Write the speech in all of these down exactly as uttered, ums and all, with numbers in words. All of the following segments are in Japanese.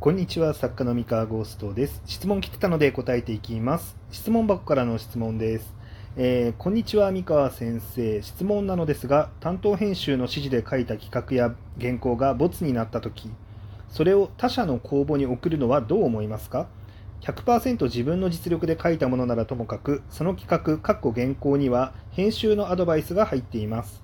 こんにちは、作家の三河ゴーストです。質問来てたので答えていきます。質問箱からの質問です。えー、こんにちは、三河先生。質問なのですが、担当編集の指示で書いた企画や原稿がボツになったとき、それを他社の公募に送るのはどう思いますか？ ひゃくパーセント 自分の実力で書いたものならともかく、その企画、かっこ原稿には編集のアドバイスが入っています。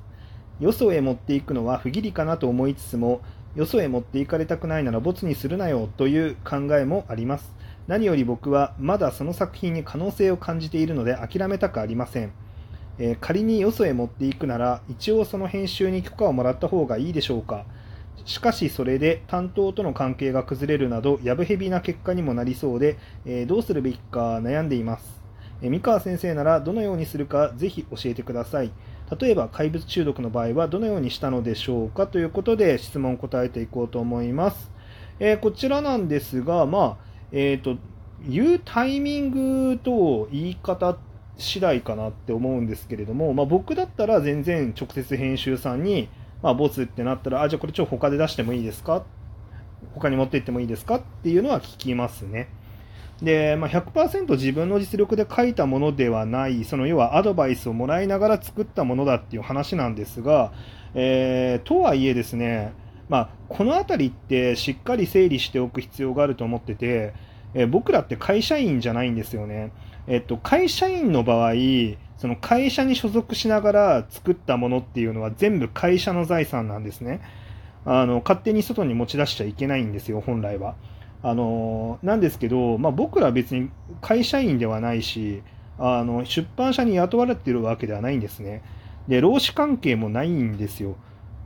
よそへ持っていくのは不義理かなと思いつつも、よそへ持っていかれたくないならボツにするなよという考えもあります。何より僕はまだその作品に可能性を感じているので諦めたくありません。えー、仮によそへ持っていくなら一応その編集に許可をもらった方がいいでしょうか。しかしそれで担当との関係が崩れるなどやぶへびな結果にもなりそうで、えー、どうするべきか悩んでいます。えー、三河先生ならどのようにするかぜひ教えてください。例えば怪物中毒の場合はどのようにしたのでしょうかということで質問を答えていこうと思います。えー、こちらなんですが、まあえーと、言うタイミングと言い方次第かなって思うんですけれども、まあ、僕だったら全然直接編集さんに、まあ、ボツってなったら、あ、じゃあこれちょっと他で出してもいいですか、他に持って行ってもいいですかっていうのは聞きますね。で、まあ、ひゃくパーセント 自分の実力で書いたものではない、その要はアドバイスをもらいながら作ったものだっていう話なんですが、えー、とはいえですね、まあ、このあたりってしっかり整理しておく必要があると思ってて、えー、僕らって会社員じゃないんですよね。えっと、会社員の場合、その会社に所属しながら作ったものっていうのは全部会社の財産なんですね。あの、勝手に外に持ち出しちゃいけないんですよ、本来は。あのなんですけど、まあ、僕らは別に会社員ではないし、あの出版社に雇われているわけではないんですね。で、労使関係もないんですよ。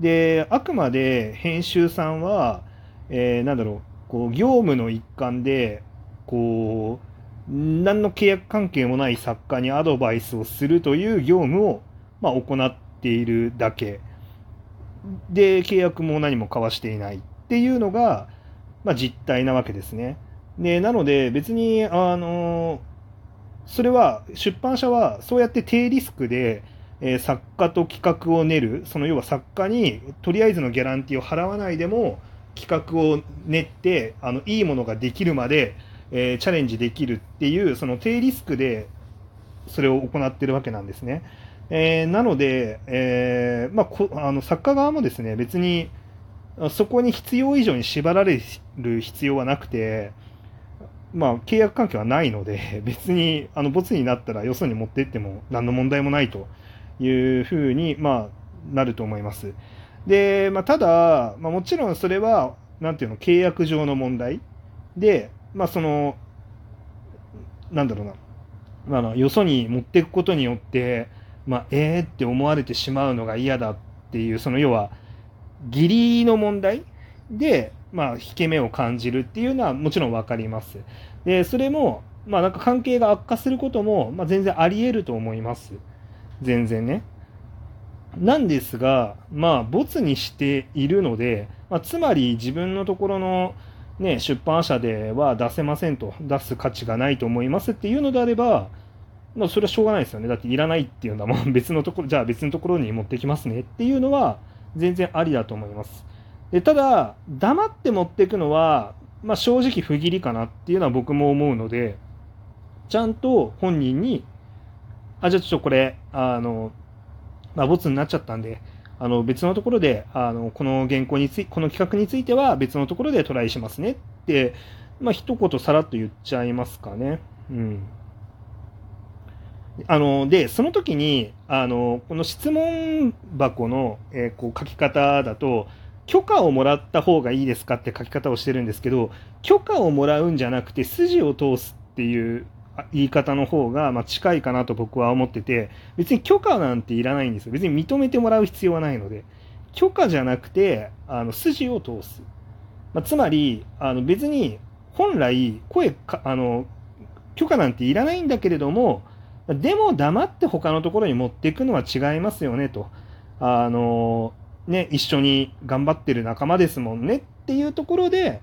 で、あくまで編集さんは、えー、なんだろう、こう業務の一環でこう何の契約関係もない作家にアドバイスをするという業務を、まあ、行っているだけで、契約も何も交わしていないっていうのが、まあ、実態なわけですね。で、なので別にあのそれは出版社はそうやって低リスクで、えー、作家と企画を練る、その要は作家にとりあえずのギャランティーを払わないでも企画を練って、あのいいものができるまで、えー、チャレンジできるっていう、その低リスクでそれを行っているわけなんですね。えー、なので、えーまあ、こあの作家側もですね、別にそこに必要以上に縛られる必要はなくて、まあ、契約関係はないので、別にあのボツになったらよそに持っていっても何の問題もないというふうに、まあ、なると思います。で、まあ、ただ、まあ、もちろんそれはなんていうの、契約上の問題で、まあ、そのなんだろうな、まあ、あのよそに持っていくことによって、まあ、えーって思われてしまうのが嫌だっていう、その要は義理の問題で、まあ、引け目を感じるっていうのはもちろん分かります。で、それも、まあ、なんか関係が悪化することも、まあ、全然ありえると思います。全然ね。なんですが、まあ、ボツにしているので、まあ、つまり自分のところの、ね、出版社では出せませんと、出す価値がないと思いますっていうのであれば、まあ、それはしょうがないですよね。だっていらないっていうんだもん。別のところ、じゃあ別のところに持ってきますねっていうのは、全然ありだと思います。で、ただ黙って持っていくのは、まあ、正直不義理かなっていうのは僕も思うので、ちゃんと本人に、あ、じゃあちょっとこれあの、まあ、ボツになっちゃったんで、あの別のところであのこの原稿についこの企画については別のところでトライしますねって、まあ、一言さらっと言っちゃいますかね。うん。あのでその時にあのこの質問箱の、えー、こう書き方だと、許可をもらった方がいいですかって書き方をしてるんですけど、許可をもらうんじゃなくて筋を通すっていう言い方の方が、まあ、近いかなと僕は思ってて、別に許可なんていらないんですよ。別に認めてもらう必要はないので、許可じゃなくてあの筋を通す、まあ、つまりあの別に本来声かあの許可なんていらないんだけれども、でも黙って他のところに持っていくのは違いますよねと、あのね、一緒に頑張ってる仲間ですもんねっていうところで、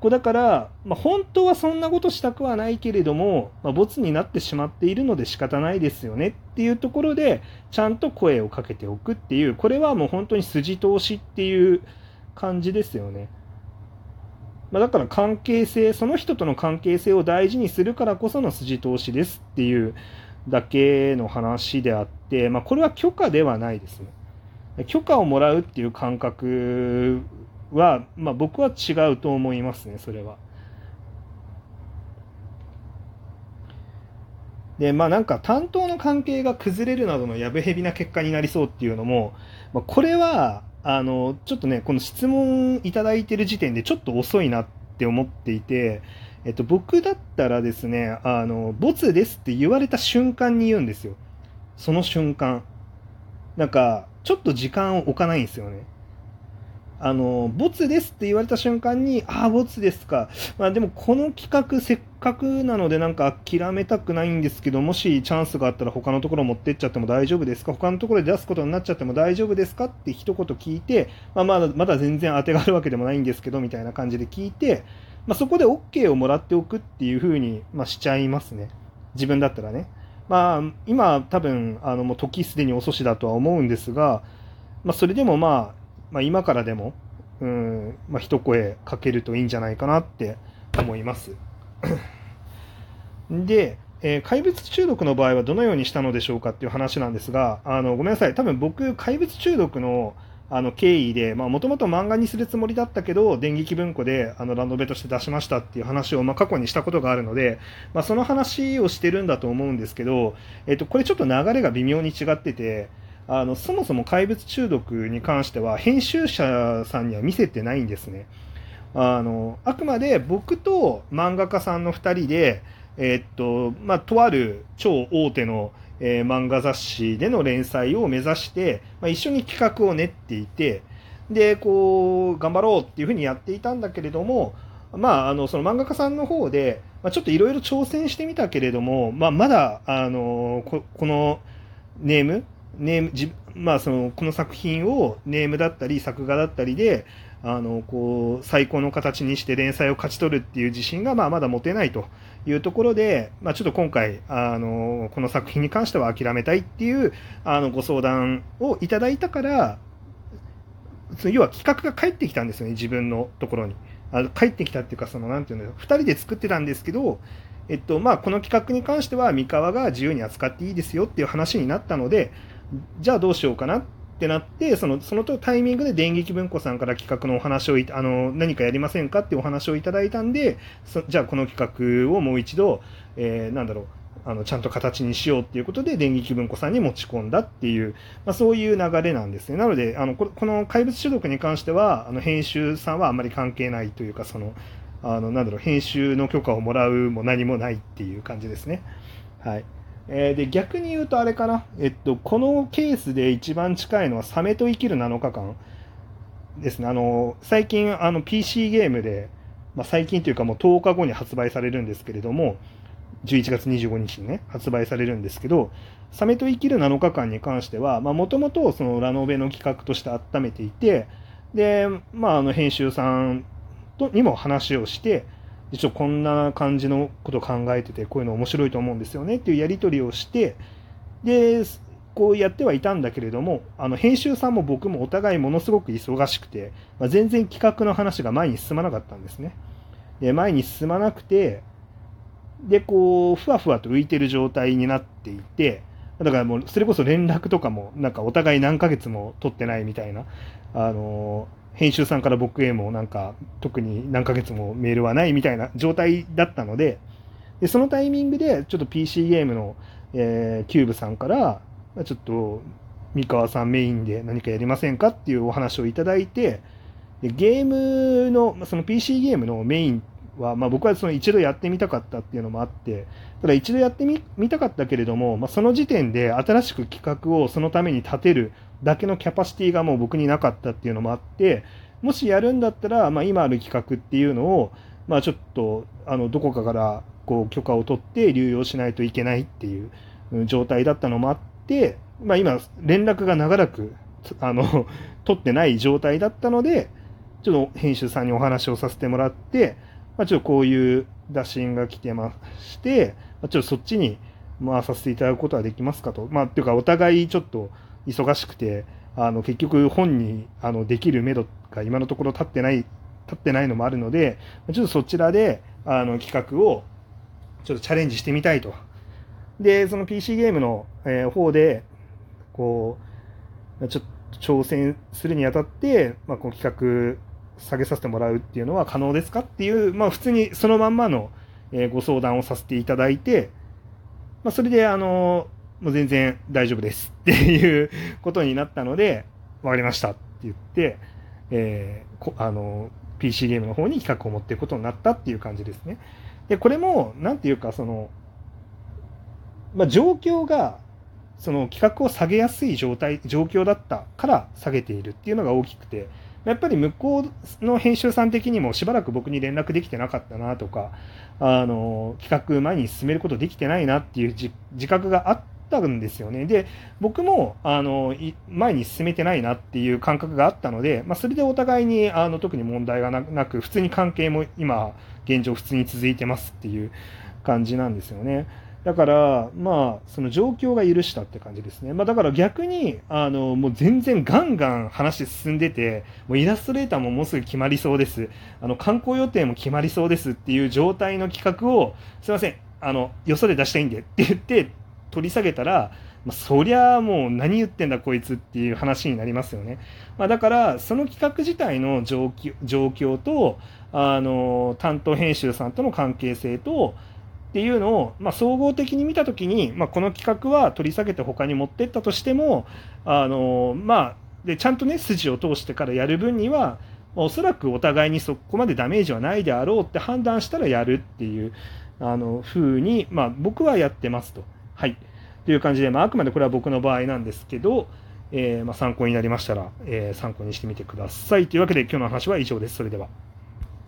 こうだから、まあ、本当はそんなことしたくはないけれども、まあ、ボツになってしまっているので仕方ないですよねっていうところでちゃんと声をかけておくっていう、これはもう本当に筋通しっていう感じですよね。まあ、だから関係性、その人との関係性を大事にするからこその筋通しですっていうだけの話であって、まあ、これは許可ではないですね。許可をもらうっていう感覚は、まあ、僕は違うと思いますね、それは。で、まあ、なんか担当の関係が崩れるなどのやぶへびな結果になりそうっていうのも、まあ、これはあのちょっとね、この質問いただいてる時点でちょっと遅いなって思っていて、えっと、僕だったらですね、あのボツですって言われた瞬間に言うんですよ。その瞬間なんかちょっと時間を置かないんですよね。あのボツですって言われた瞬間に、ああボツですか、まあ、でもこの企画せっかくなのでなんか諦めたくないんですけど、もしチャンスがあったら他のところ持ってっちゃっても大丈夫ですか、他のところで出すことになっちゃっても大丈夫ですかって一言聞いて、まあ、まだまだ全然当てがあるわけでもないんですけどみたいな感じで聞いて、まあ、そこで OK をもらっておくっていう風に、まあ、しちゃいますね、自分だったらね。まあ今多分あのもう時すでに遅しだとは思うんですが、まあ、それでもまあまあ、今からでも、うん、まあ、一声かけるといいんじゃないかなって思います。で、えー、怪物中毒の場合はどのようにしたのでしょうかっていう話なんですが、あのごめんなさい、多分僕、怪物中毒の、あの経緯で、もともと漫画にするつもりだったけど電撃文庫であのラノベとして出しましたっていう話を、まあ、過去にしたことがあるので、まあ、その話をしてるんだと思うんですけど、えっと、これちょっと流れが微妙に違ってて、あのそもそも怪物中毒に関しては編集者さんには見せてないんですね。あのあくまで僕と漫画家さんのふたりで、えーっとまあ、とある超大手の、えー、漫画雑誌での連載を目指して、まあ、一緒に企画を練っていて、でこう頑張ろうっていうふうにやっていたんだけれども、まあ、あのその漫画家さんの方で、まあ、ちょっといろいろ挑戦してみたけれども、まあ、まだあの こ, このネームネームじまあ、そのこの作品をネームだったり作画だったりであのこう最高の形にして連載を勝ち取るっていう自信がまあまだ持てないというところで、まあ、ちょっと今回あのこの作品に関しては諦めたいっていうあのご相談をいただいたから、要は企画が返ってきたんですよね、自分のところに。あの返ってきたっていうか、そのなんていうの、ふたりで作ってたんですけど、えっとまあ、この企画に関しては三河が自由に扱っていいですよっていう話になったので、じゃあどうしようかなってなって、そのそのタイミングで電撃文庫さんから企画のお話をいあの何かやりませんかってお話をいただいたんで、そじゃあこの企画をもう一度、えー、なんだろうあのちゃんと形にしようっていうことで電撃文庫さんに持ち込んだっていう、まあ、そういう流れなんですね。なのであの こ, この怪物中毒に関してはあの編集さんはあんまり関係ないというか、そのあのなんだろう編集の許可をもらうも何もないっていう感じですね。はい。えー、で逆に言うとあれかな、えっと、このケースで一番近いのはサメと生きるなのかかんですね。あの最近あの ピーシー ゲームで、まあ、最近というかもうとおかごに発売されるんですけれども、じゅういちがつにじゅうごにちにね発売されるんですけど、サメと生きるなのかかんに関してはもともとラノベの企画として温めていて、で、まあ、あの編集さんとにも話をして、一応こんな感じのことを考えてて、こういうの面白いと思うんですよねっていうやり取りをして、でこうやってはいたんだけれども、あの編集さんも僕もお互いものすごく忙しくて、まあ、全然企画の話が前に進まなかったんですね。で前に進まなくて、でこうふわふわと浮いてる状態になっていて、だからもうそれこそ連絡とかもなんかお互い何ヶ月も取ってないみたいな、あのー編集さんから僕へもなんか特に何ヶ月もメールはないみたいな状態だったので、でそのタイミングでちょっと ピーシー ゲームの、えー、キューブさんからちょっと三河さんメインで何かやりませんかっていうお話をいただいて、でゲームのその ピーシー ゲームのメインは、まあ、僕はその一度やってみたかったっていうのもあって、ただ一度やって み, みたかったけれども、まあ、その時点で新しく企画をそのために立てるだけのキャパシティがもう僕になかったっていうのもあって、もしやるんだったら、まあ、今ある企画っていうのを、まあ、ちょっとあのどこかからこう許可を取って流用しないといけないっていう状態だったのもあって、まあ、今連絡が長らくあの取ってない状態だったので、ちょっと編集さんにお話をさせてもらって、まあ、ちょっとこういう打診が来てまして、まあ、ちょっとそっちに回させていただくことはできますかと、まあ、っていうかお互いちょっと忙しくて、あの結局本にあのできるめどが今のところ立ってない立ってないのもあるので、ちょっとそちらであの企画をちょっとチャレンジしてみたいと。で、その ピーシー ゲームの、えー、方でこうちょっと挑戦するにあたって、まあ、こう企画下げさせてもらうっていうのは可能ですかっていう、まあ、普通にそのまんまの、えー、ご相談をさせていただいて、まあ、それであのもう全然大丈夫ですっていうことになったので、分かりましたって言って、えー、あの ピーシー ゲームの方に企画を持っていくことになったっていう感じですね。で、これもなんていうかその、まあ、状況がその企画を下げやすい状態状況だったから下げているっていうのが大きくて、やっぱり向こうの編集さん的にもしばらく僕に連絡できてなかったなとか、あの企画前に進めることできてないなっていうじ自覚があったんですよね。で、僕もあの前に進めてないなっていう感覚があったので、まあ、それでお互いにあの特に問題がなく、普通に関係も今現状普通に続いてますっていう感じなんですよね。だから、まあ、その状況が許したって感じですね。まあ、だから逆に、あの、もう全然ガンガン話進んでて、もうイラストレーターももうすぐ決まりそうです。あの、観光予定も決まりそうですっていう状態の企画を、すいません、あの、よそで出したいんでって言って取り下げたら、まあ、そりゃもう何言ってんだこいつっていう話になりますよね。まあ、だから、その企画自体の状況、状況と、あの、担当編集さんとの関係性と、っていうのを、まあ、総合的に見たときに、まあ、この企画は取り下げて他に持ってったとしても、あのまあ、でちゃんとね筋を通してからやる分には、まあ、おそらくお互いにそこまでダメージはないであろうって判断したらやるっていうあの風に、まあ、僕はやってますと、はい、という感じで、まあ、あくまでこれは僕の場合なんですけど、えーまあ、参考になりましたら、えー、参考にしてみてくださいというわけで今日の話は以上です。それでは。